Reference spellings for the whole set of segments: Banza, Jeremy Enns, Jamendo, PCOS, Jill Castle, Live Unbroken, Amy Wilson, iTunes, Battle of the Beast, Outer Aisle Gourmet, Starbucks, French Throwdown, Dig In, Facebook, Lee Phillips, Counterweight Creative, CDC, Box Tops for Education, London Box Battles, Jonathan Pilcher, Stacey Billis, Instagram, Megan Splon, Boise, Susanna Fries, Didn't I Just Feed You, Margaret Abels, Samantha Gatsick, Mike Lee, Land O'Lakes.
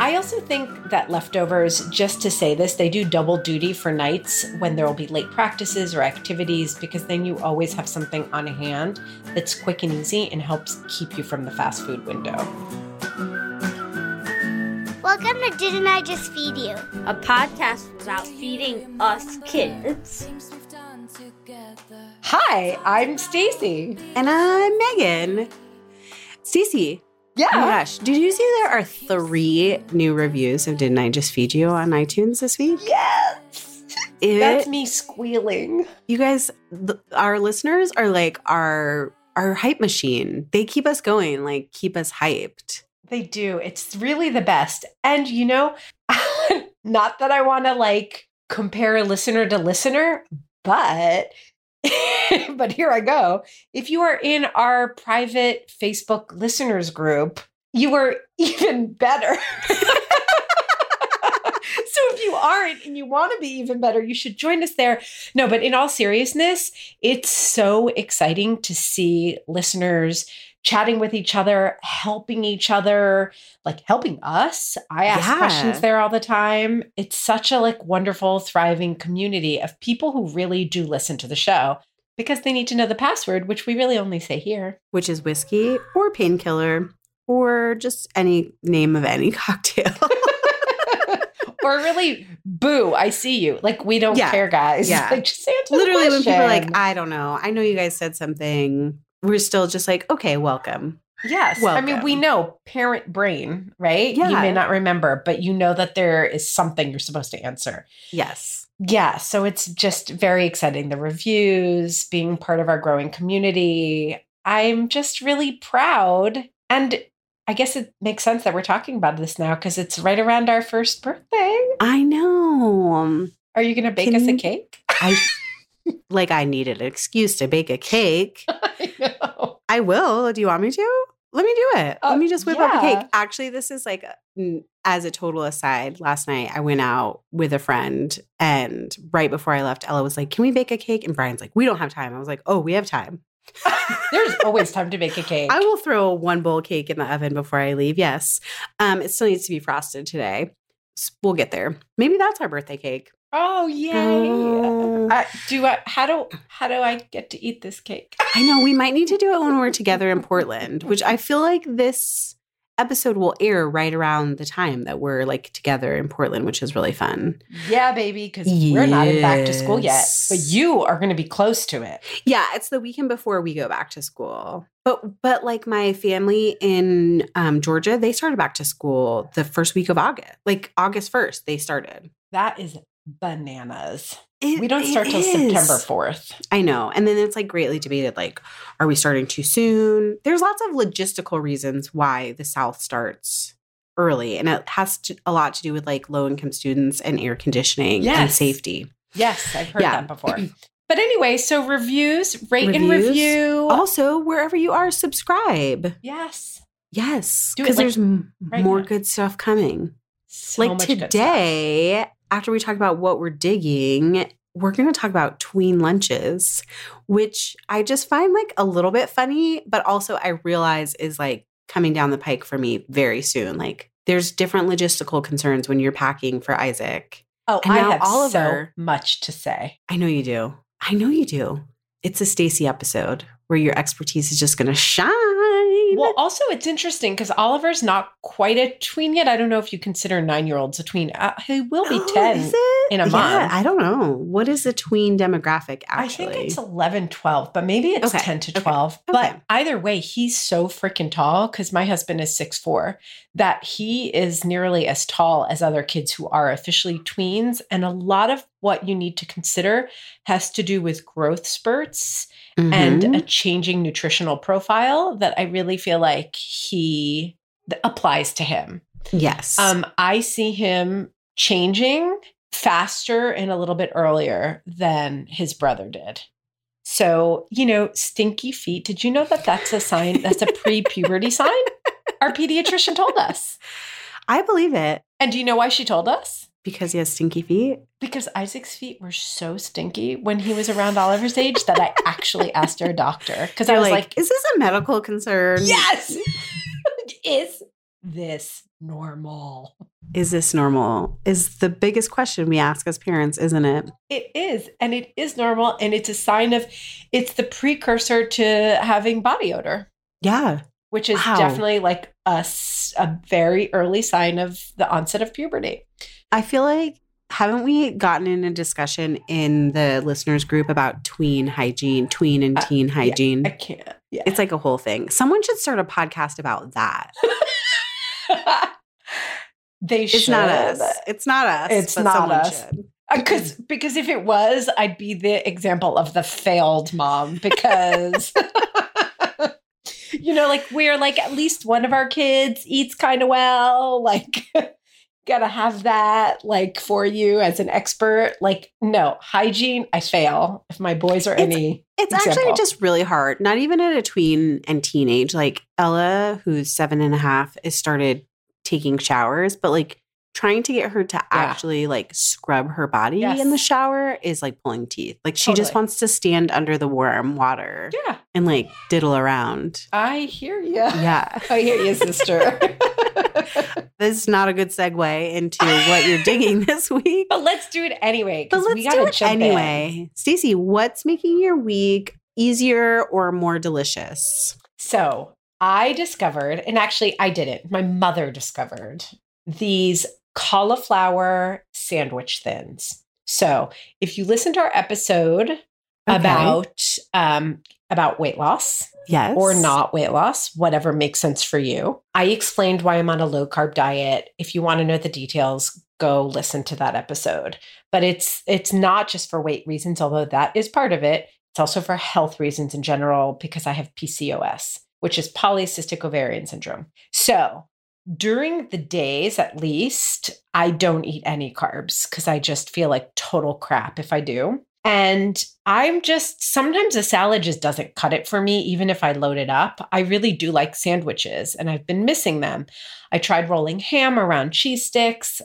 I also think that leftovers, just to say this, they do double duty for nights when there will be late practices or activities, because then you always have something on hand that's quick and easy and helps keep you from the fast food window. Welcome to Didn't I Just Feed You? A podcast about feeding us kids. Hi, I'm Stacy. And I'm Megan. Stacy. Yeah. Oh my gosh. Did you see there are 3 new reviews of Didn't I Just Feed You on iTunes this week? Yes. That's me squealing. You guys, our listeners are like our hype machine. They keep us going, like keep us hyped. They do. It's really the best. And, you know, not that I want to like compare listener to listener, but... but here I go. If you are in our private Facebook listeners group, you are even better. So if you aren't and you want to be even better, you should join us there. No, but in all seriousness, it's so exciting to see listeners chatting with each other, helping each other, like helping us. I ask questions there all the time. It's such a like wonderful, thriving community of people who really do listen to the show because they need to know the password, which we really only say here. Which is whiskey or painkiller or just any name of any cocktail. Or really, boo, I see you. Like, we don't care, guys. Yeah. Like, just answer literally the question. When people are like, I don't know. I know you guys said something. We're still just like, okay, welcome. Yes. Welcome. I mean, we know parent brain, right? Yeah. You may not remember, but you know that there is something you're supposed to answer. Yes. Yeah. So it's just very exciting. The reviews, being part of our growing community. I'm just really proud. And I guess it makes sense that we're talking about this now because it's right around our first birthday. I know. Are you going to bake us a cake? Like I needed an excuse to bake a cake. I know. I will. Do you want me to? Let me do it. Let me just whip up a cake. Actually, this is like, as a total aside, last night I went out with a friend and right before I left, Ella was like, can we bake a cake? And Brian's like, we don't have time. I was like, oh, we have time. There's always time to bake a cake. I will throw 1 bowl cake in the oven before I leave. Yes. It still needs to be frosted today. We'll get there. Maybe that's our birthday cake. Oh, yay. How do I get to eat this cake? I know. We might need to do it when we're together in Portland, which I feel like this episode will air right around the time that we're like together in Portland, which is really fun. Yeah, baby, because we're not in back to school yet, but you are going to be close to it. Yeah, it's the weekend before we go back to school. But like my family in Georgia, they started back to school the first week of August, like August 1st, they started. That is bananas. We don't start till September 4th. I know. And then it's like greatly debated, like, are we starting too soon? There's lots of logistical reasons why the South starts early. And it has a lot to do with like low-income students and air conditioning and safety. Yes, I've heard that before. But anyway, so rate and review. Also, wherever you are, subscribe. Yes. Yes. Because there's more good stuff coming. So like today, after we talk about what we're digging, we're going to talk about tween lunches, which I just find like a little bit funny, but also I realize is like coming down the pike for me very soon. Like there's different logistical concerns when you're packing for Isaac. Oh, and I have Oliver, so much to say. I know you do. I know you do. It's a Stacey episode where your expertise is just going to shine. Well, also, it's interesting because Oliver's not quite a tween yet. I don't know if you consider 9-year-olds a tween. He will be 10 in a month. I don't know. What is the tween demographic, actually? I think it's 11, 12, but maybe it's 10 to 12. Okay. But either way, he's so freaking tall because my husband is 6'4", that he is nearly as tall as other kids who are officially tweens. And a lot of what you need to consider has to do with growth spurts and a changing nutritional profile that I really feel like applies to him. Yes. I see him changing faster and a little bit earlier than his brother did. So, you know, stinky feet. Did you know that that's a sign? That's a pre-puberty sign? Our pediatrician told us. I believe it. And do you know why she told us? Because he has stinky feet? Because Isaac's feet were so stinky when he was around Oliver's age that I actually asked our doctor. Because I was like, is this a medical concern? Yes! Is this normal? Is this normal? Is the biggest question we ask as parents, isn't it? It is. And it is normal. And it's a sign of, it's the precursor to having body odor. Yeah. Which is definitely like a very early sign of the onset of puberty. I feel like, haven't we gotten in a discussion in the listeners group about tween hygiene, tween and teen hygiene? Yeah, I can't. Yeah. It's like a whole thing. Someone should start a podcast about that. They should. It's not us. It's not us. It's but not us. Should. Because if it was, I'd be the example of the failed mom because... You know, like we're like at least one of our kids eats kind of well, like gotta have that like for you as an expert. Like, no, hygiene, I fail if my boys are any. It's actually just really hard, not even at a tween and teenage. Like Ella, who's 7.5, has started taking showers, but like trying to get her to actually like scrub her body in the shower is like pulling teeth. Like she just wants to stand under the warm water. Yeah. And like diddle around. I hear you. Yeah. I hear you, sister. This is not a good segue into what you're digging this week. But let's do it anyway. Stacey, what's making your week easier or more delicious? So I discovered, and actually I didn't, my mother discovered these cauliflower sandwich thins. So if you listen to our episode about weight loss or not weight loss, whatever makes sense for you, I explained why I'm on a low carb diet. If you want to know the details, go listen to that episode. But it's not just for weight reasons, although that is part of it. It's also for health reasons in general, because I have PCOS, which is polycystic ovarian syndrome. So during the days, at least, I don't eat any carbs because I just feel like total crap if I do. And I'm just, sometimes a salad just doesn't cut it for me, even if I load it up. I really do like sandwiches and I've been missing them. I tried rolling ham around cheese sticks.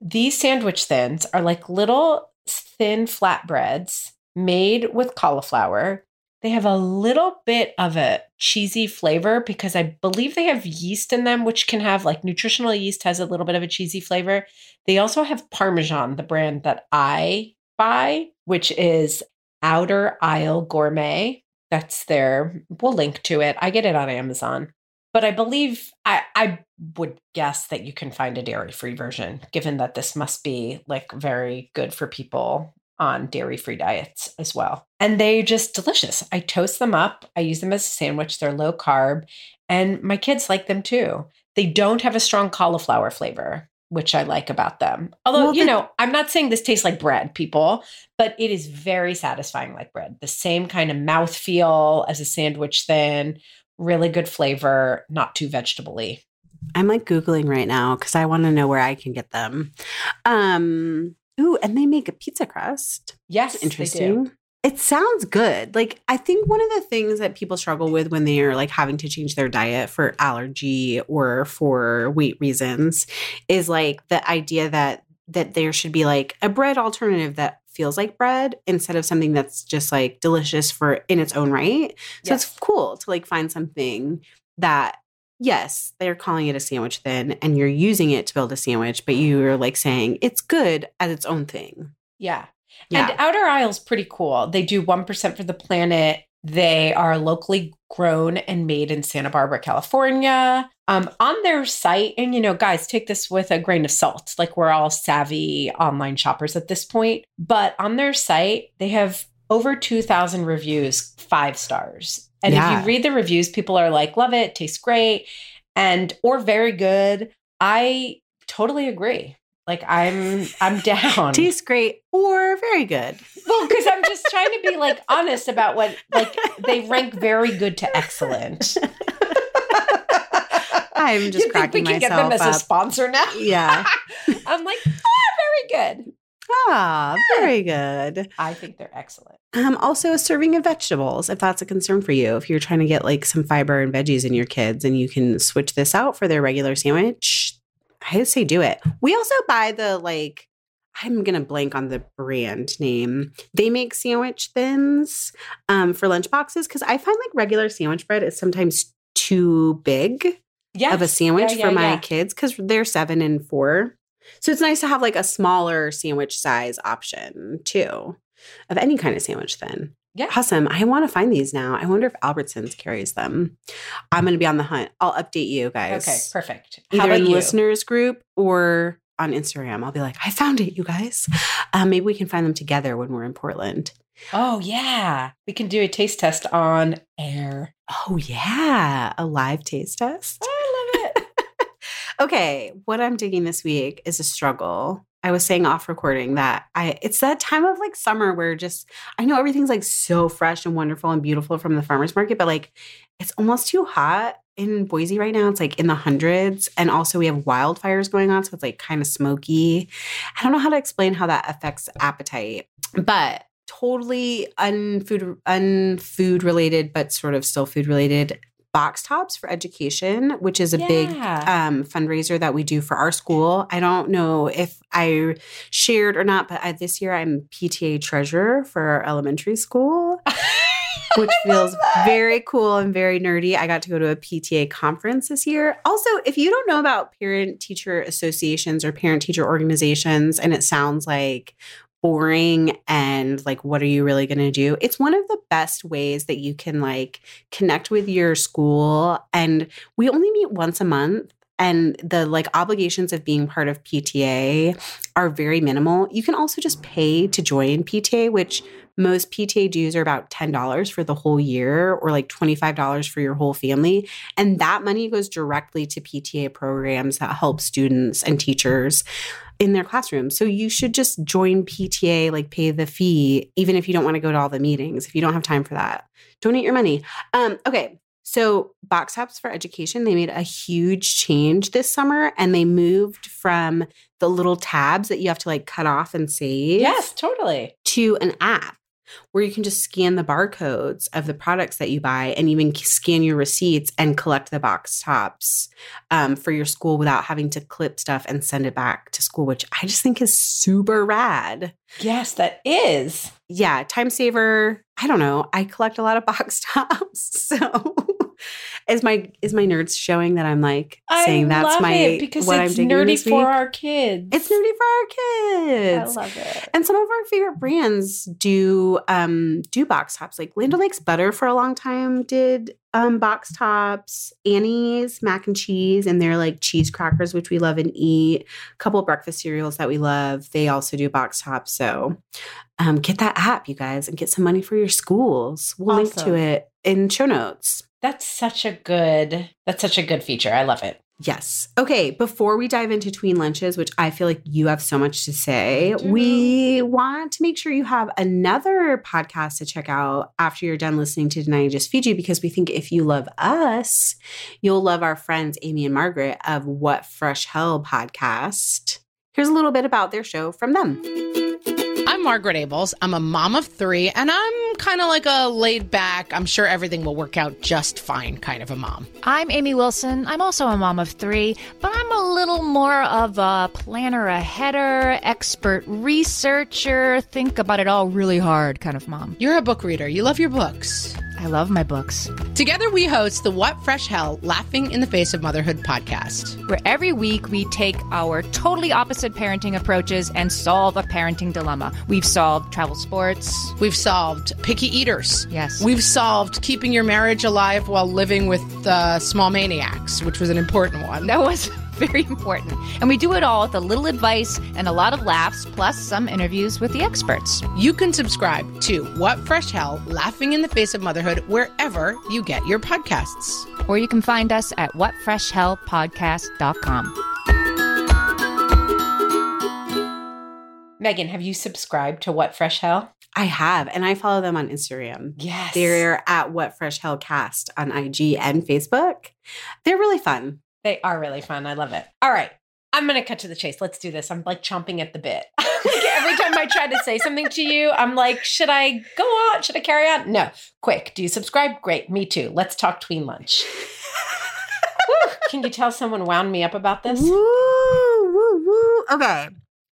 These sandwich thins are like little thin flatbreads made with cauliflower. They have a little bit of a cheesy flavor because I believe they have yeast in them, which can have like nutritional yeast has a little bit of a cheesy flavor. They also have Parmesan, the brand that I buy, which is Outer Aisle Gourmet. That's their, we'll link to it. I get it on Amazon. But I believe, I would guess that you can find a dairy-free version, given that this must be like very good for people on dairy-free diets as well. And they're just delicious. I toast them up. I use them as a sandwich. They're low carb. And my kids like them too. They don't have a strong cauliflower flavor. which I like about them. Although, I'm not saying this tastes like bread, people, but it is very satisfying like bread. The same kind of mouthfeel as a sandwich thin, really good flavor, not too vegetable-y. I'm like Googling right now because I want to know where I can get them. Ooh, and they make a pizza crust. Yes, that's interesting. They do. It sounds good. Like, I think one of the things that people struggle with when they are like having to change their diet for allergy or for weight reasons is like the idea that there should be like a bread alternative that feels like bread instead of something that's just like delicious for in its own right. So It's cool to like find something that, yes, they're calling it a sandwich thin and you're using it to build a sandwich, but you're like saying it's good as its own thing. Yeah. Yeah. And Outer Aisle's pretty cool. They do 1% for the planet. They are locally grown and made in Santa Barbara, California. On their site, and guys, take this with a grain of salt. Like, we're all savvy online shoppers at this point. But on their site, they have over 2,000 reviews, 5 stars. And If you read the reviews, people are like, love it, tastes great, or very good. I totally agree. Like, I'm down. Tastes great or very good. Well, because I'm just trying to be like honest about what, like, they rank very good to excellent. I'm just cracking myself up. You think we can get them as a sponsor now? Yeah. I'm like, very good. Very good. I think they're excellent. Also, a serving of vegetables, if that's a concern for you. If you're trying to get like some fiber and veggies in your kids and you can switch this out for their regular sandwich, I say do it. We also buy the, like, I'm going to blank on the brand name. They make sandwich thins for lunch boxes because I find like regular sandwich bread is sometimes too big of a sandwich for my kids because they're 7 and 4. So it's nice to have like a smaller sandwich size option too of any kind of sandwich thin. Yeah. Awesome. I want to find these now. I wonder if Albertsons carries them. I'm going to be on the hunt. I'll update you guys. Okay, perfect. Either in the listeners group or on Instagram. I'll be like, I found it, you guys. Maybe we can find them together when we're in Portland. Oh, yeah. We can do a taste test on air. Oh, yeah. A live taste test. I love it. Okay. What I'm digging this week is a struggle. I was saying off recording that it's that time of like summer where I know everything's like so fresh and wonderful and beautiful from the farmer's market, but like it's almost too hot in Boise right now. It's like in the hundreds. And also we have wildfires going on. So it's like kind of smoky. I don't know how to explain how that affects appetite, but totally unfood related, but sort of still food related. Box Tops for Education, which is a big fundraiser that we do for our school. I don't know if I shared or not, but this year I'm PTA treasurer for our elementary school, which feels very cool and very nerdy. I got to go to a PTA conference this year. Also, if you don't know about parent-teacher associations or parent-teacher organizations, and it sounds like boring and like, what are you really going to do? It's one of the best ways that you can like connect with your school. And we only meet once a month. And the like obligations of being part of PTA are very minimal. You can also just pay to join PTA, which most PTA dues are about $10 for the whole year or like $25 for your whole family. And that money goes directly to PTA programs that help students and teachers in their classrooms. So you should just join PTA, like pay the fee, even if you don't want to go to all the meetings. If you don't have time for that, donate your money. Okay. So Box Tops for Education, they made a huge change this summer and they moved from the little tabs that you have to like cut off and save. Yes, totally. To an app where you can just scan the barcodes of the products that you buy and even scan your receipts and collect the box tops for your school without having to clip stuff and send it back to school, which I just think is super rad. Yes, that is. Yeah, time saver. I don't know. I collect a lot of box tops. So is my nerds showing that I'm like saying that's my it because what it's I'm nerdy this week? For our kids. It's nerdy for our kids. I love it. And some of our favorite brands do box tops. Like Land O'Lakes butter for a long time did box tops, Annie's mac and cheese, and they're like cheese crackers, which we love and eat. A couple of breakfast cereals that we love. They also do box tops. So get that app, you guys, and get some money for your schools. We'll link to it in show notes. That's such a good feature. I love it. Yes. Okay, before we dive into tween lunches, which I feel like you have so much to say, we want to make sure you have another podcast to check out after you're done listening to Didn't I Just Feed You, because we think if you love us, you'll love our friends Amy and Margaret of What Fresh Hell podcast. Here's a little bit about their show from them. I'm Margaret Abels. I'm a mom of three, and I'm kind of like a laid back, I'm sure everything will work out just fine kind of a mom. I'm Amy Wilson. I'm also a mom of three, but I'm a little more of a planner, a header, expert researcher, think about it all really hard kind of mom. You're a book reader. You love your books. I love my books. Together we host the What Fresh Hell Laughing in the Face of Motherhood podcast, where every week we take our totally opposite parenting approaches and solve a parenting dilemma. We've solved travel sports. We've solved picky eaters. Yes. We've solved keeping your marriage alive while living with small maniacs, which was an important one. That was very important. And we do it all with a little advice and a lot of laughs, plus some interviews with the experts. You can subscribe to What Fresh Hell, Laughing in the Face of Motherhood, wherever you get your podcasts. Or you can find us at whatfreshhellpodcast.com. Megan, have you subscribed to What Fresh Hell? I have, and I follow them on Instagram. Yes. They're at What Fresh Hell Cast on IG and Facebook. They're really fun. They are really fun. I love it. All right. I'm going to cut to the chase. Let's do this. I'm like chomping at the bit. Like every time I try to say something to you, I'm like, should I go on? Should I carry on? No. Quick. Do you subscribe? Great. Me too. Let's talk tween lunch. Woo. Can you tell someone wound me up about this? Woo, woo, woo. Okay.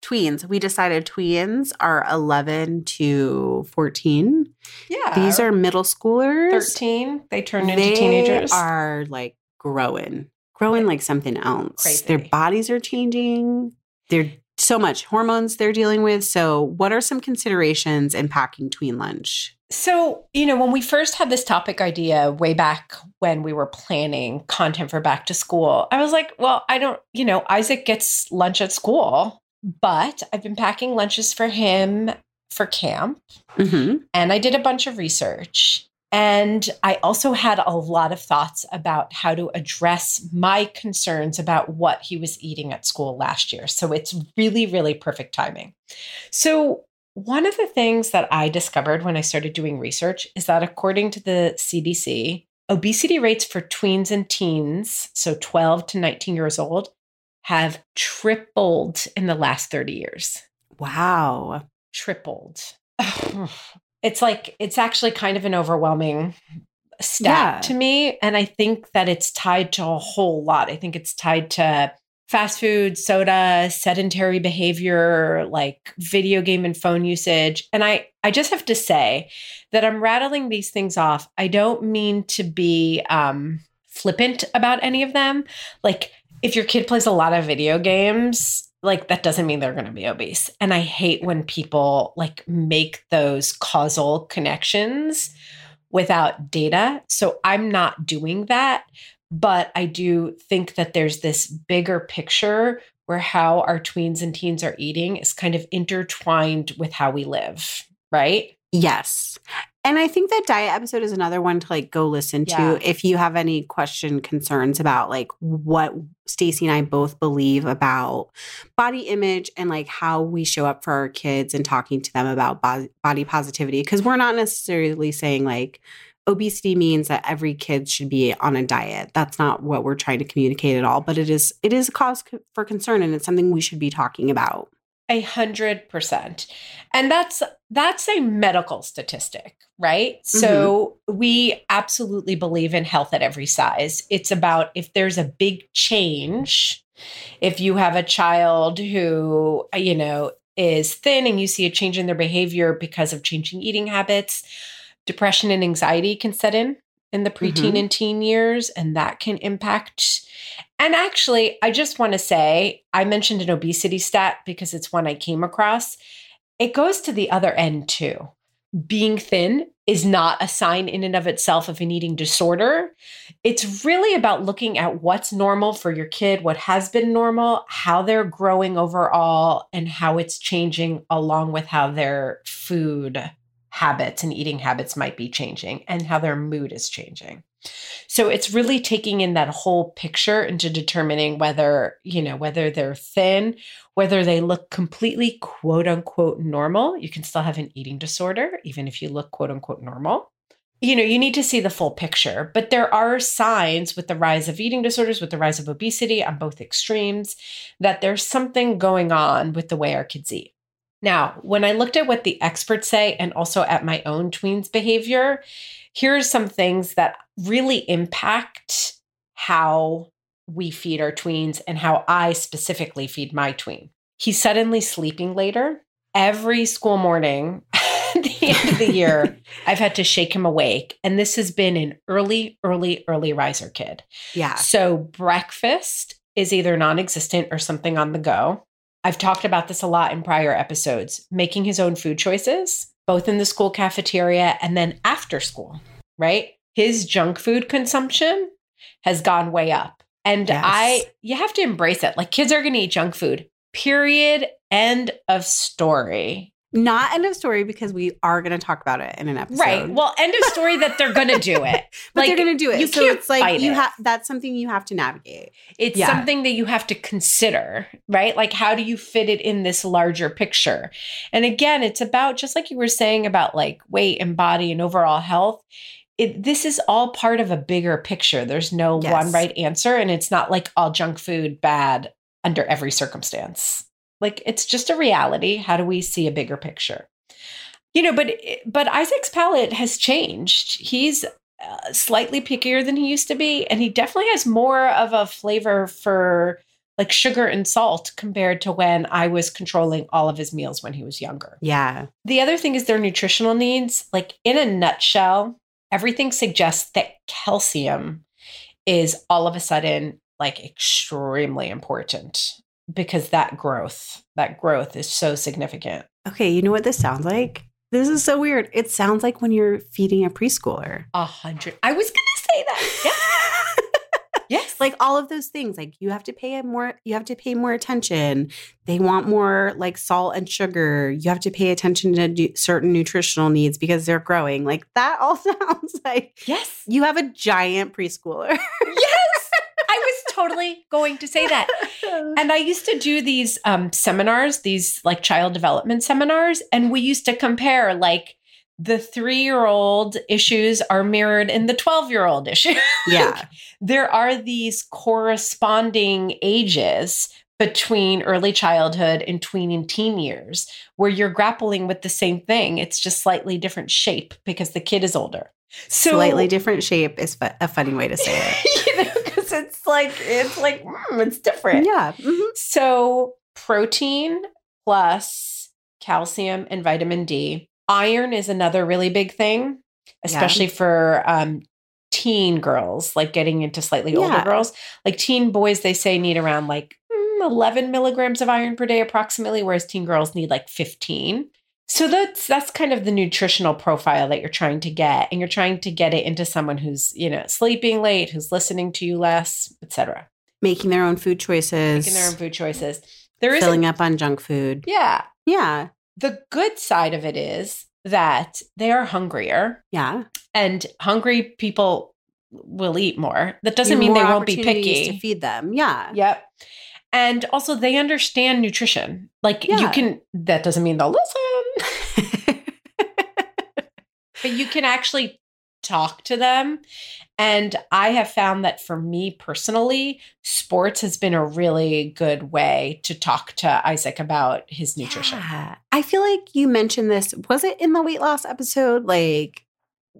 Tweens. We decided tweens are 11 to 14. Yeah. These are middle schoolers. 13. They turn into teenagers. They are like growing like something else. Crazy. Their bodies are changing. There's so much hormones they're dealing with. So what are some considerations in packing tween lunch? So, you know, when we first had this topic idea way back when we were planning content for back to school, I was like, well, Isaac gets lunch at school, but I've been packing lunches for him for camp. Mm-hmm. And I did a bunch of research. And I also had a lot of thoughts about how to address my concerns about what he was eating at school last year. So it's really, really perfect timing. So one of the things that I discovered when I started doing research is that according to the CDC, obesity rates for tweens and teens, so 12 to 19 years old, have tripled in the last 30 years. Wow. Tripled. It's like, it's actually kind of an overwhelming stat to me. And I think that it's tied to a whole lot. I think it's tied to fast food, soda, sedentary behavior, like video game and phone usage. And I just have to say that I'm rattling these things off. I don't mean to be flippant about any of them. Like if your kid plays a lot of video games, like that doesn't mean they're going to be obese. And I hate when people like make those causal connections without data. So I'm not doing that, but I do think that there's this bigger picture where how our tweens and teens are eating is kind of intertwined with how we live, right? Yes. And I think that diet episode is another one to like go listen to if you have any concerns about like what Stacey and I both believe about body image and like how we show up for our kids and talking to them about body positivity. Because we're not necessarily saying like obesity means that every kid should be on a diet. That's not what we're trying to communicate at all. But it is a cause for concern, and it's something we should be talking about. 100%. And that's a medical statistic, right? Mm-hmm. So we absolutely believe in health at every size. It's about if there's a big change, if you have a child who, you know, is thin and you see a change in their behavior because of changing eating habits, depression and anxiety can set in the preteen and teen years, and that can impact. And actually, I just want to say, I mentioned an obesity stat because it's one I came across. It goes to the other end too. Being thin is not a sign in and of itself of an eating disorder. It's really about looking at what's normal for your kid, what has been normal, how they're growing overall, and how it's changing along with how their food habits and eating habits might be changing and how their mood is changing. So it's really taking in that whole picture into determining whether, you know, whether they're thin, whether they look completely quote unquote normal. You can still have an eating disorder, even if you look quote unquote normal. You know, you need to see the full picture, but there are signs with the rise of eating disorders, with the rise of obesity on both extremes, that there's something going on with the way our kids eat. Now, when I looked at what the experts say and also at my own tweens' behavior, here are some things that really impact how we feed our tweens and how I specifically feed my tween. He's suddenly sleeping later. Every school morning at the end of the year, I've had to shake him awake. And this has been an early riser kid. Yeah. So breakfast is either non-existent or something on the go. I've talked about this a lot in prior episodes, making his own food choices, both in the school cafeteria and then after school, right? His junk food consumption has gone way up. And yes. You have to embrace it. Like, kids are going to eat junk food, period, end of story. Not end of story, because we are going to talk about it in an episode. Right. Well, end of story that they're going to do it. But like, they're going to do it. You so can't it's like fight you have that's something you have to navigate. It's something that you have to consider, right? Like, how do you fit it in this larger picture? And again, it's about, just like you were saying about like weight and body and overall health, this is all part of a bigger picture. There's no one right answer. And it's not like all junk food bad under every circumstance. Like, it's just a reality. How do we see a bigger picture? You know, but Isaac's palate has changed. He's slightly pickier than he used to be. And he definitely has more of a flavor for like sugar and salt compared to when I was controlling all of his meals when he was younger. Yeah. The other thing is their nutritional needs. Like, in a nutshell, everything suggests that calcium is all of a sudden like extremely important, because that growth is so significant. Okay, you know what this sounds like? This is so weird. It sounds like when you're feeding a preschooler. 100. I was going to say that. Yeah. Yes. Like, all of those things, like you have to pay more attention. They want more like salt and sugar. You have to pay attention to certain nutritional needs because they're growing. Like, that all sounds like yes. You have a giant preschooler. Yes. I was totally going to say that. And I used to do these seminars, these like child development seminars, and we used to compare like the 3-year-old issues are mirrored in the 12-year-old issue. Yeah. Like, there are these corresponding ages between early childhood and tween and teen years where you're grappling with the same thing. It's just slightly different shape because the kid is older. So, slightly different shape is a funny way to say it. You know, It's like it's different. Yeah. Mm-hmm. So protein plus calcium and vitamin D. Iron is another really big thing, especially for teen girls, like getting into slightly older girls. Like, teen boys, they say, need around like 11 milligrams of iron per day approximately, whereas teen girls need like 15. So that's kind of the nutritional profile that you're trying to get. And you're trying to get it into someone who's, you know, sleeping late, who's listening to you less, et cetera. Making their own food choices. There is filling up on junk food. Yeah. Yeah. The good side of it is that they are hungrier. Yeah. And hungry people will eat more. That doesn't mean they won't be picky to feed them. Yeah. Yep. And also, they understand nutrition. Like, that doesn't mean they'll listen. But you can actually talk to them. And I have found that for me personally, sports has been a really good way to talk to Isaac about his nutrition. Yeah. I feel like you mentioned this. Was it in the weight loss episode? Like,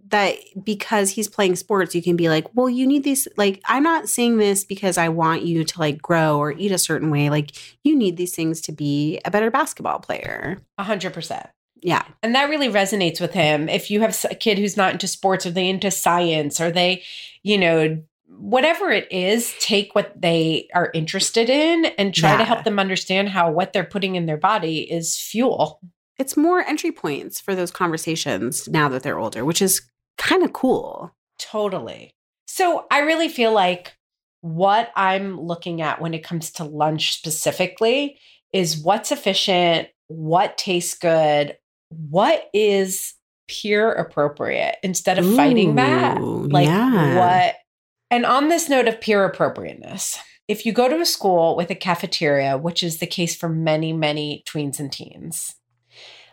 that because he's playing sports, you can be like, well, you need these, like, I'm not saying this because I want you to like grow or eat a certain way. Like, you need these things to be a better basketball player. 100%. Yeah. And that really resonates with him. If you have a kid who's not into sports, are they into science? Are they, you know, whatever it is, take what they are interested in and try to help them understand how what they're putting in their body is fuel. It's more entry points for those conversations now that they're older, which is kind of cool. Totally. So I really feel like what I'm looking at when it comes to lunch specifically is what's efficient, what tastes good, what is peer appropriate instead of fighting back. Like what? And on this note of peer appropriateness, if you go to a school with a cafeteria, which is the case for many, many tweens and teens,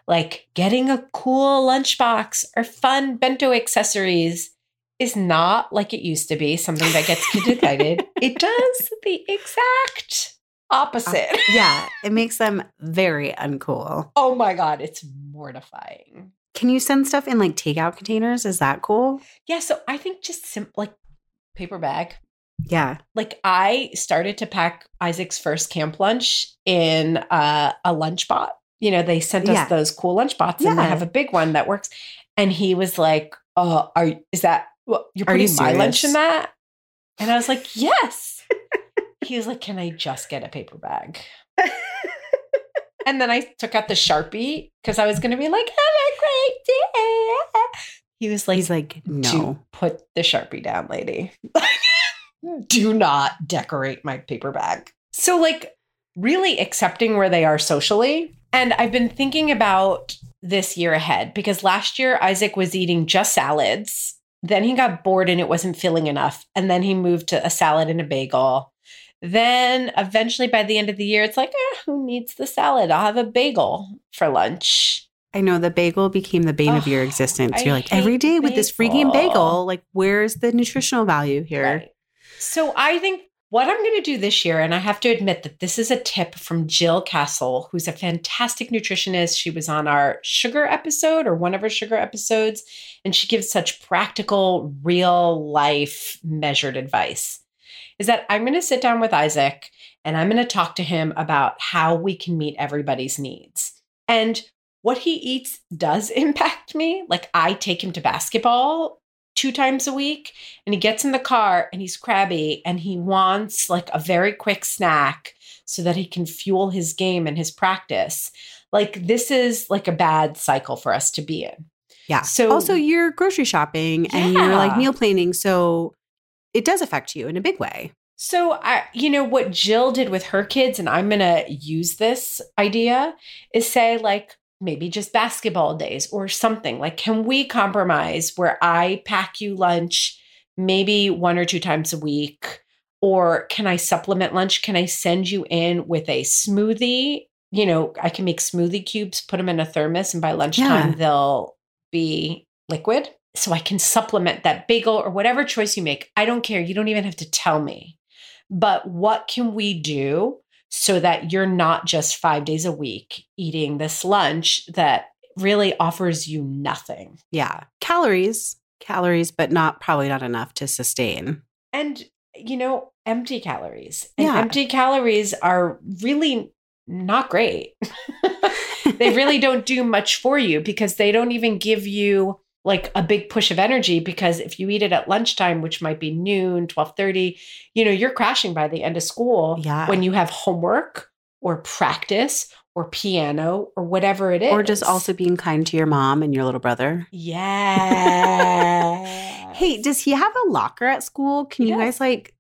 like getting a cool lunchbox or fun bento accessories is not like it used to be, something that gets kids excited. It does the exact opposite. Yeah, it makes them very uncool. Oh my God, it's mortifying. Can you send stuff in like takeout containers? Is that cool? Yeah, so I think just like paper bag. Yeah. Like I started to pack Isaac's first camp lunch in a lunch bot. You know, they sent us those cool lunch bots and they have a big one that works. And he was like, oh, you're putting my lunch in that? And I was like, yes. He was like, can I just get a paper bag? And then I took out the Sharpie because I was going to be like, have a great day. He was like, no, put the Sharpie down, lady. Do not decorate my paper bag. So like really accepting where they are socially. And I've been thinking about this year ahead because last year Isaac was eating just salads. Then he got bored and it wasn't filling enough. And then he moved to a salad and a bagel. Then eventually by the end of the year, it's like, who needs the salad? I'll have a bagel for lunch. I know the bagel became the bane of your existence. You're like, every day with this freaking bagel, like where's the nutritional value here? Right. So I think what I'm going to do this year, and I have to admit that this is a tip from Jill Castle, who's a fantastic nutritionist. She was on our sugar episode or one of her sugar episodes, and she gives such practical, real life measured advice, is that I'm going to sit down with Isaac and I'm going to talk to him about how we can meet everybody's needs. And what he eats does impact me. Like I take him to basketball 2 times a week and he gets in the car and he's crabby and he wants like a very quick snack so that he can fuel his game and his practice. Like this is like a bad cycle for us to be in. Yeah. So also you're grocery shopping and you're like meal planning. So it does affect you in a big way. So, you know, what Jill did with her kids, and I'm going to use this idea, is say like, maybe just basketball days or something. Like, can we compromise where I pack you lunch maybe 1 or 2 times a week? Or can I supplement lunch? Can I send you in with a smoothie? You know, I can make smoothie cubes, put them in a thermos, and by lunchtime, they'll be liquid. So I can supplement that bagel or whatever choice you make. I don't care. You don't even have to tell me. But what can we do so that you're not just 5 days a week eating this lunch that really offers you nothing? Yeah. Calories, but probably not enough to sustain. And, you know, empty calories. And empty calories are really not great. They really don't do much for you because they don't even give you like a big push of energy, because if you eat it at lunchtime, which might be noon, 12:30, you know, you're crashing by the end of school when you have homework or practice or piano or whatever it is. Or just also being kind to your mom and your little brother. Yeah. Hey, does he have a locker at school? Can you guys like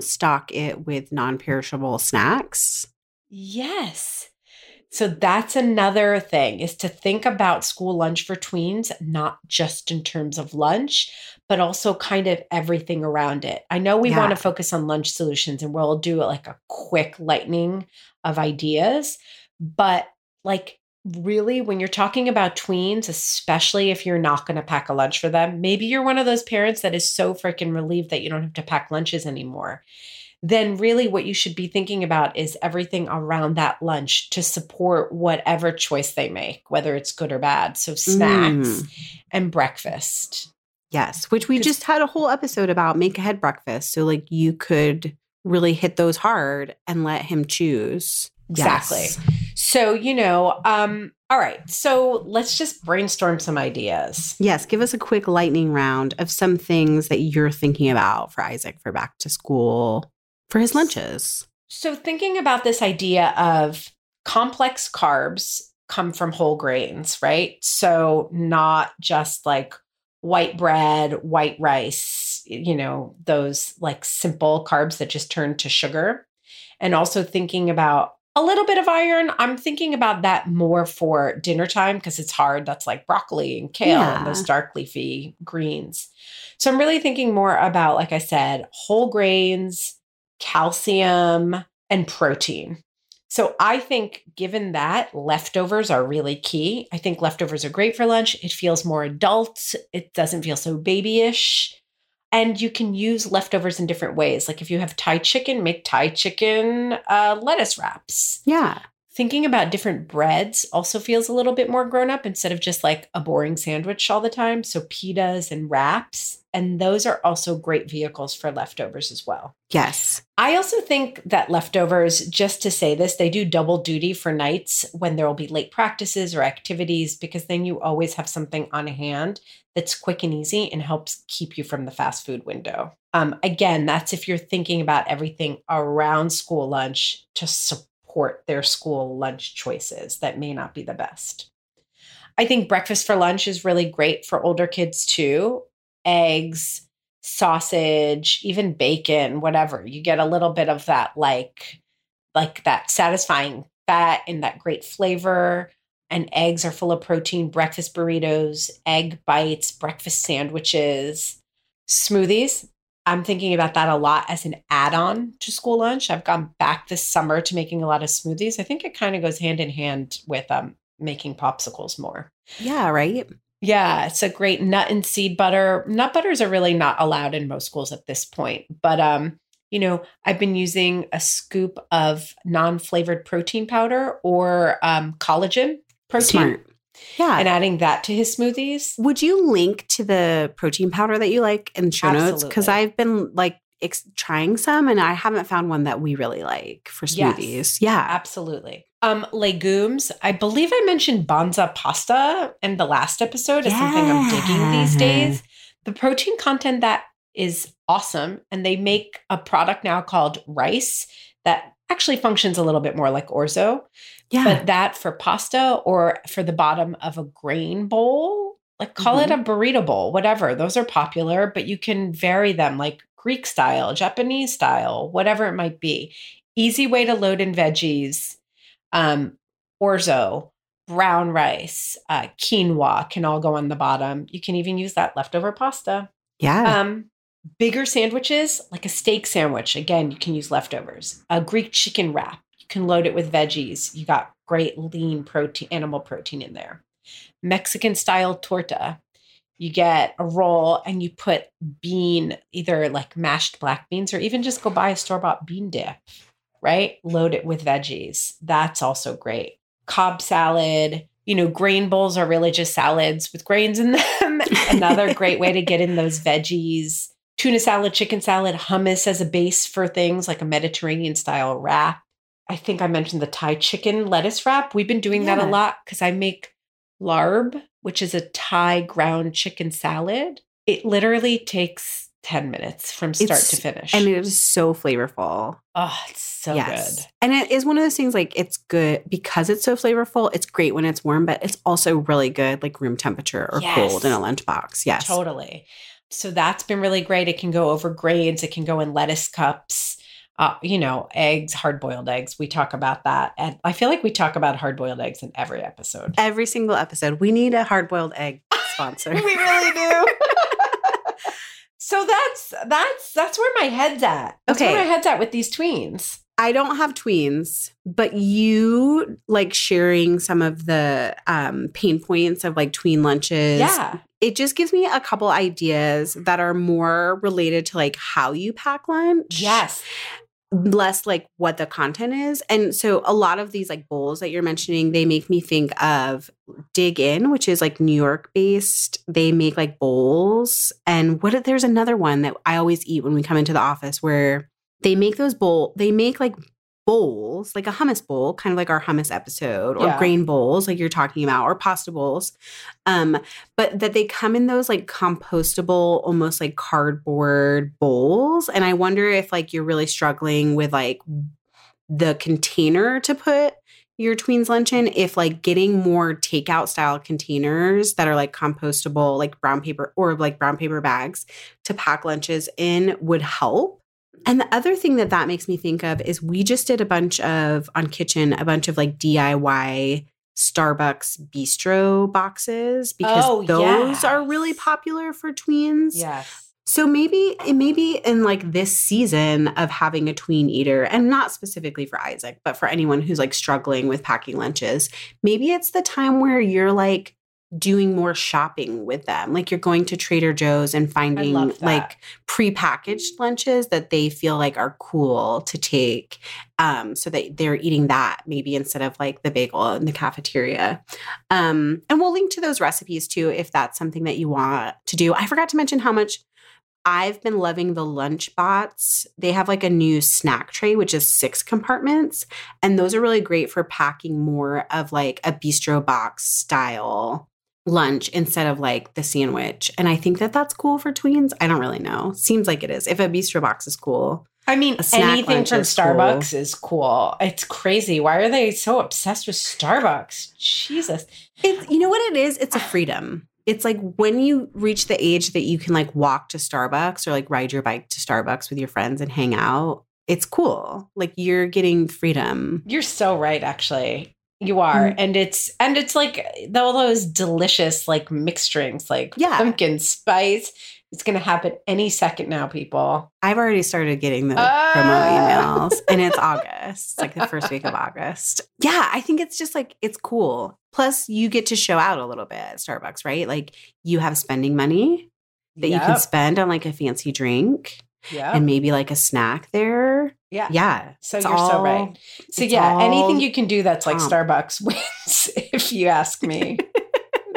stock it with non-perishable snacks? Yes. So that's another thing, is to think about school lunch for tweens, not just in terms of lunch, but also kind of everything around it. I know we want to focus on lunch solutions and we'll do like a quick lightning of ideas, but like really when you're talking about tweens, especially if you're not going to pack a lunch for them, maybe you're one of those parents that is so freaking relieved that you don't have to pack lunches anymore. Then really what you should be thinking about is everything around that lunch to support whatever choice they make, whether it's good or bad. So snacks and breakfast. Yes, which we just had a whole episode about make ahead breakfast. So like you could really hit those hard and let him choose. Exactly. Yes. So, you know, all right. So let's just brainstorm some ideas. Yes. Give us a quick lightning round of some things that you're thinking about for Isaac for back to school. For his lunches. So thinking about this idea of complex carbs come from whole grains, right? So not just like white bread, white rice, you know, those like simple carbs that just turn to sugar. And also thinking about a little bit of iron. I'm thinking about that more for dinner time because it's hard. That's like broccoli and kale and those dark leafy greens. So I'm really thinking more about, like I said, whole grains, calcium, and protein. So I think given that, leftovers are really key. I think leftovers are great for lunch. It feels more adult. It doesn't feel so babyish. And you can use leftovers in different ways. Like if you have Thai chicken, make Thai chicken lettuce wraps. Yeah. Thinking about different breads also feels a little bit more grown up instead of just like a boring sandwich all the time. So pitas and wraps. And those are also great vehicles for leftovers as well. Yes. I also think that leftovers, just to say this, they do double duty for nights when there will be late practices or activities, because then you always have something on hand that's quick and easy and helps keep you from the fast food window. Again, that's if you're thinking about everything around school lunch to support their school lunch choices that may not be the best. I think breakfast for lunch is really great for older kids too. Eggs, sausage, even bacon, whatever. You get a little bit of that, like that satisfying fat and that great flavor. And eggs are full of protein, breakfast burritos, egg bites, breakfast sandwiches, smoothies. I'm thinking about that a lot as an add-on to school lunch. I've gone back this summer to making a lot of smoothies. I think it kind of goes hand in hand with making popsicles more. Yeah, right? Yeah, it's a great nut and seed butter. Nut butters are really not allowed in most schools at this point. But, you know, I've been using a scoop of non-flavored protein powder or collagen. Protein. Smart. Yeah. And adding that to his smoothies. Would you link to the protein powder that you like in the show notes? Because I've been like trying some and I haven't found one that we really like for smoothies. Yes, yeah. Absolutely. Legumes. I believe I mentioned Banza pasta in the last episode as something I'm digging these days. The protein content that is awesome. And they make a product now called rice that actually functions a little bit more like orzo. Yeah. But that for pasta or for the bottom of a grain bowl, like call it a burrito bowl, whatever. Those are popular, but you can vary them like Greek style, Japanese style, whatever it might be. Easy way to load in veggies, orzo, brown rice, quinoa can all go on the bottom. You can even use that leftover pasta. Yeah. Bigger sandwiches, like a steak sandwich. Again, you can use leftovers. A Greek chicken wrap. You can load it with veggies. You got great lean protein, animal protein in there. Mexican style torta. You get a roll and you put bean, either like mashed black beans or even just go buy a store-bought bean dip, right? Load it with veggies. That's also great. Cobb salad. You know, grain bowls are really just salads with grains in them. Another great way to get in those veggies. Tuna salad, chicken salad, hummus as a base for things like a Mediterranean style wrap. I think I mentioned the Thai chicken lettuce wrap. We've been doing that a lot because I make larb, which is a Thai ground chicken salad. It literally takes 10 minutes from start to finish. And it is so flavorful. Oh, it's so good. And it is one of those things like it's good because it's so flavorful. It's great when it's warm, but it's also really good like room temperature or cold in a lunchbox. Yes. Totally. So that's been really great. It can go over grains. It can go in lettuce cups. You know, eggs, hard-boiled eggs. We talk about that. And I feel like we talk about hard-boiled eggs in every episode. Every single episode. We need a hard-boiled egg sponsor. We really do. So that's where my head's at. That's where my head's at with these tweens. I don't have tweens, but you like sharing some of the pain points of like tween lunches. Yeah. It just gives me a couple ideas that are more related to like how you pack lunch. Yes. Less like what the content is. And so a lot of these like bowls that you're mentioning, they make me think of Dig In, which is like New York based. They make like bowls. And there's another one that I always eat when we come into the office where they make those bowl. They make like bowls, like a hummus bowl, kind of like our hummus episode, or grain bowls, like you're talking about, or pasta bowls. But that they come in those like compostable, almost like cardboard bowls. And I wonder if like you're really struggling with like the container to put your tween's lunch in, if like getting more takeout style containers that are like compostable, like brown paper or like brown paper bags to pack lunches in would help. And the other thing that that makes me think of is we just did on Kitchen, a bunch of like DIY Starbucks bistro boxes because those are really popular for tweens. Yes. So maybe it may be in like this season of having a tween eater, and not specifically for Isaac, but for anyone who's like struggling with packing lunches, maybe it's the time where you're like doing more shopping with them. Like you're going to Trader Joe's and finding like prepackaged lunches that they feel like are cool to take so that they're eating that maybe instead of like the bagel in the cafeteria. And we'll link to those recipes too if that's something that you want to do. I forgot to mention how much I've been loving the lunch bots. They have like a new snack tray, which is 6 compartments. And those are really great for packing more of like a bistro box style lunch instead of like the sandwich. And I think that that's cool for tweens. I don't really know. Seems like it is. If a bistro box is cool. I mean, anything from Starbucks is cool. It's crazy. Why are they so obsessed with Starbucks? Jesus. You know what it is? It's a freedom. It's like when you reach the age that you can like walk to Starbucks or like ride your bike to Starbucks with your friends and hang out, it's cool. Like you're getting freedom. You're so right, actually. You are. Mm-hmm. And it's like all those delicious like mixed drinks, like pumpkin spice. It's going to happen any second now, people. I've already started getting the promo emails and it's August, like the first week of August. Yeah, I think it's just like, it's cool. Plus you get to show out a little bit at Starbucks, right? Like you have spending money that you can spend on like a fancy drink and maybe like a snack there. Yeah. Yeah. So you're so right. So yeah, anything you can do that's like Starbucks wins, if you ask me.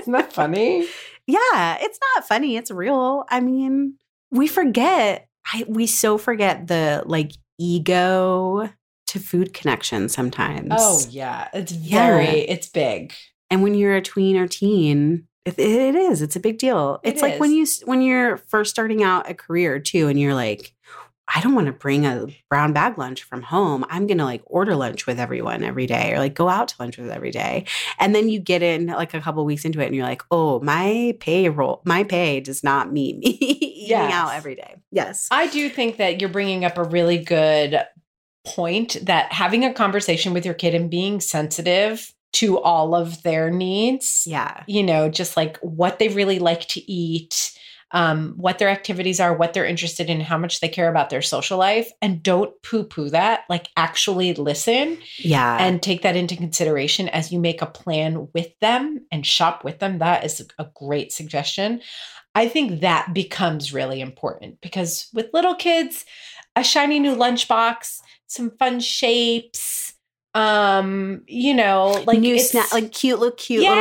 Isn't that funny? Yeah, it's not funny. It's real. I mean, we forget. We so forget the like ego to food connection sometimes. Oh, yeah. It's it's big. And when you're a tween or teen, it is. It's a big deal. It's like when you're first starting out a career too, and you're like, I don't want to bring a brown bag lunch from home. I'm going to like order lunch with everyone every day or like go out to lunch with every day. And then you get in like a couple of weeks into it and you're like, oh, my pay does not meet me eating out every day. Yes. I do think that you're bringing up a really good point that having a conversation with your kid and being sensitive to all of their needs. Yeah. You know, just like what they really like to eat, what their activities are, what they're interested in, how much they care about their social life, and don't poo-poo that, like actually listen and take that into consideration as you make a plan with them and shop with them. That is a great suggestion. I think that becomes really important because with little kids, a shiny new lunchbox, some fun shapes, you know, like new snack, like cute little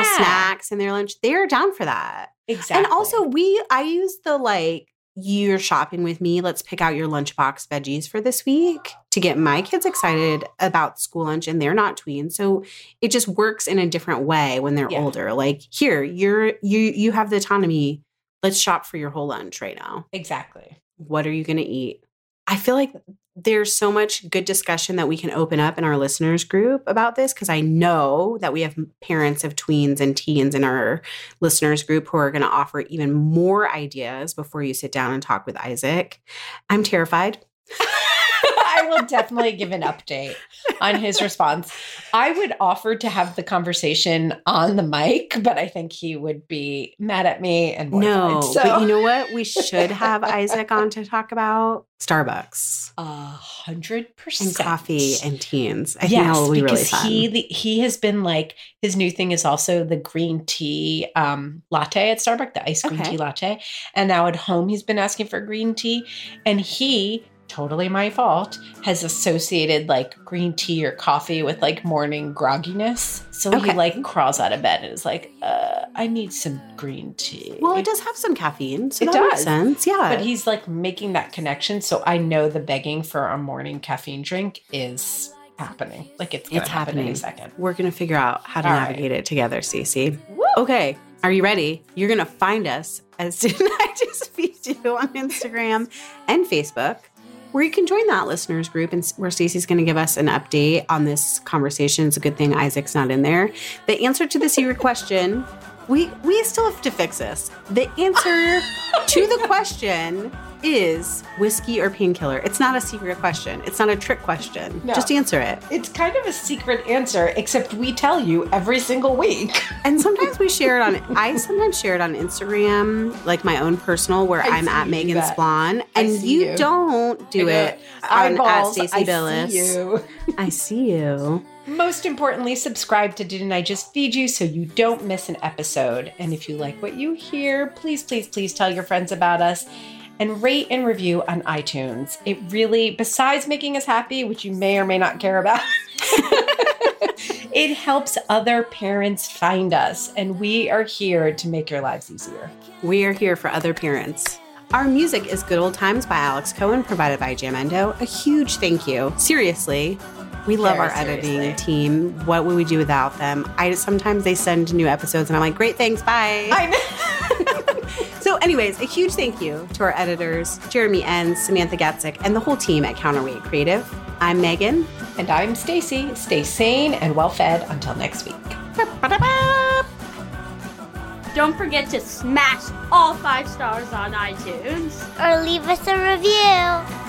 snacks in their lunch. They're down for that. Exactly. And also I use the like, you're shopping with me, let's pick out your lunchbox veggies for this week to get my kids excited about school lunch, and they're not tweens. So it just works in a different way when they're older. Like here, you have the autonomy. Let's shop for your whole lunch right now. Exactly. What are you going to eat? I feel like there's so much good discussion that we can open up in our listeners group about this, because I know that we have parents of tweens and teens in our listeners group who are going to offer even more ideas before you sit down and talk with Isaac. I'm terrified. I will definitely give an update on his response. I would offer to have the conversation on the mic, but I think he would be mad at me and mortified. No, but you know what? We should have Isaac on to talk about Starbucks. 100%. And coffee and teens. I think that will be really fun. He has been like, his new thing is also the green tea latte at Starbucks, the iced green tea latte. And now at home, he's been asking for green tea. And he... totally my fault, has associated like green tea or coffee with like morning grogginess. So he like crawls out of bed and is like, I need some green tea. Well, it does have some caffeine, so that makes sense. Yeah. But he's like making that connection. So I know the begging for a morning caffeine drink is happening. Like it's happening in a second. We're going to figure out how to navigate it together, Cece. Woo! Okay. Are you ready? You're going to find us as Didn't I Just Feed You on Instagram and Facebook, where you can join that listeners group and where Stacey's going to give us an update on this conversation. It's a good thing Isaac's not in there. The answer to the secret question We still have to fix this. The answer to the question is whiskey or painkiller. It's not a secret question. It's not a trick question. No. Just answer it. It's kind of a secret answer, except we tell you every single week. And sometimes we share it on, I sometimes share it on Instagram, like my own personal, where I'm at Megan Splon. And you don't do it on at Stacey Billis. I see you. Most importantly, subscribe to Didn't I Just Feed You so you don't miss an episode. And if you like what you hear, please, please, please tell your friends about us. And rate and review on iTunes. It really, besides making us happy, which you may or may not care about, it helps other parents find us. And we are here to make your lives easier. We are here for other parents. Our music is Good Old Times by Alex Cohen, provided by Jamendo. A huge thank you. Seriously. We love editing team. What would we do without them? Sometimes they send new episodes and I'm like, great, thanks, bye. So anyways, a huge thank you to our editors, Jeremy Enns, Samantha Gatsick, and the whole team at Counterweight Creative. I'm Megan. And I'm Stacy. Stay sane and well-fed until next week. Don't forget to smash all 5 stars on iTunes. Or leave us a review.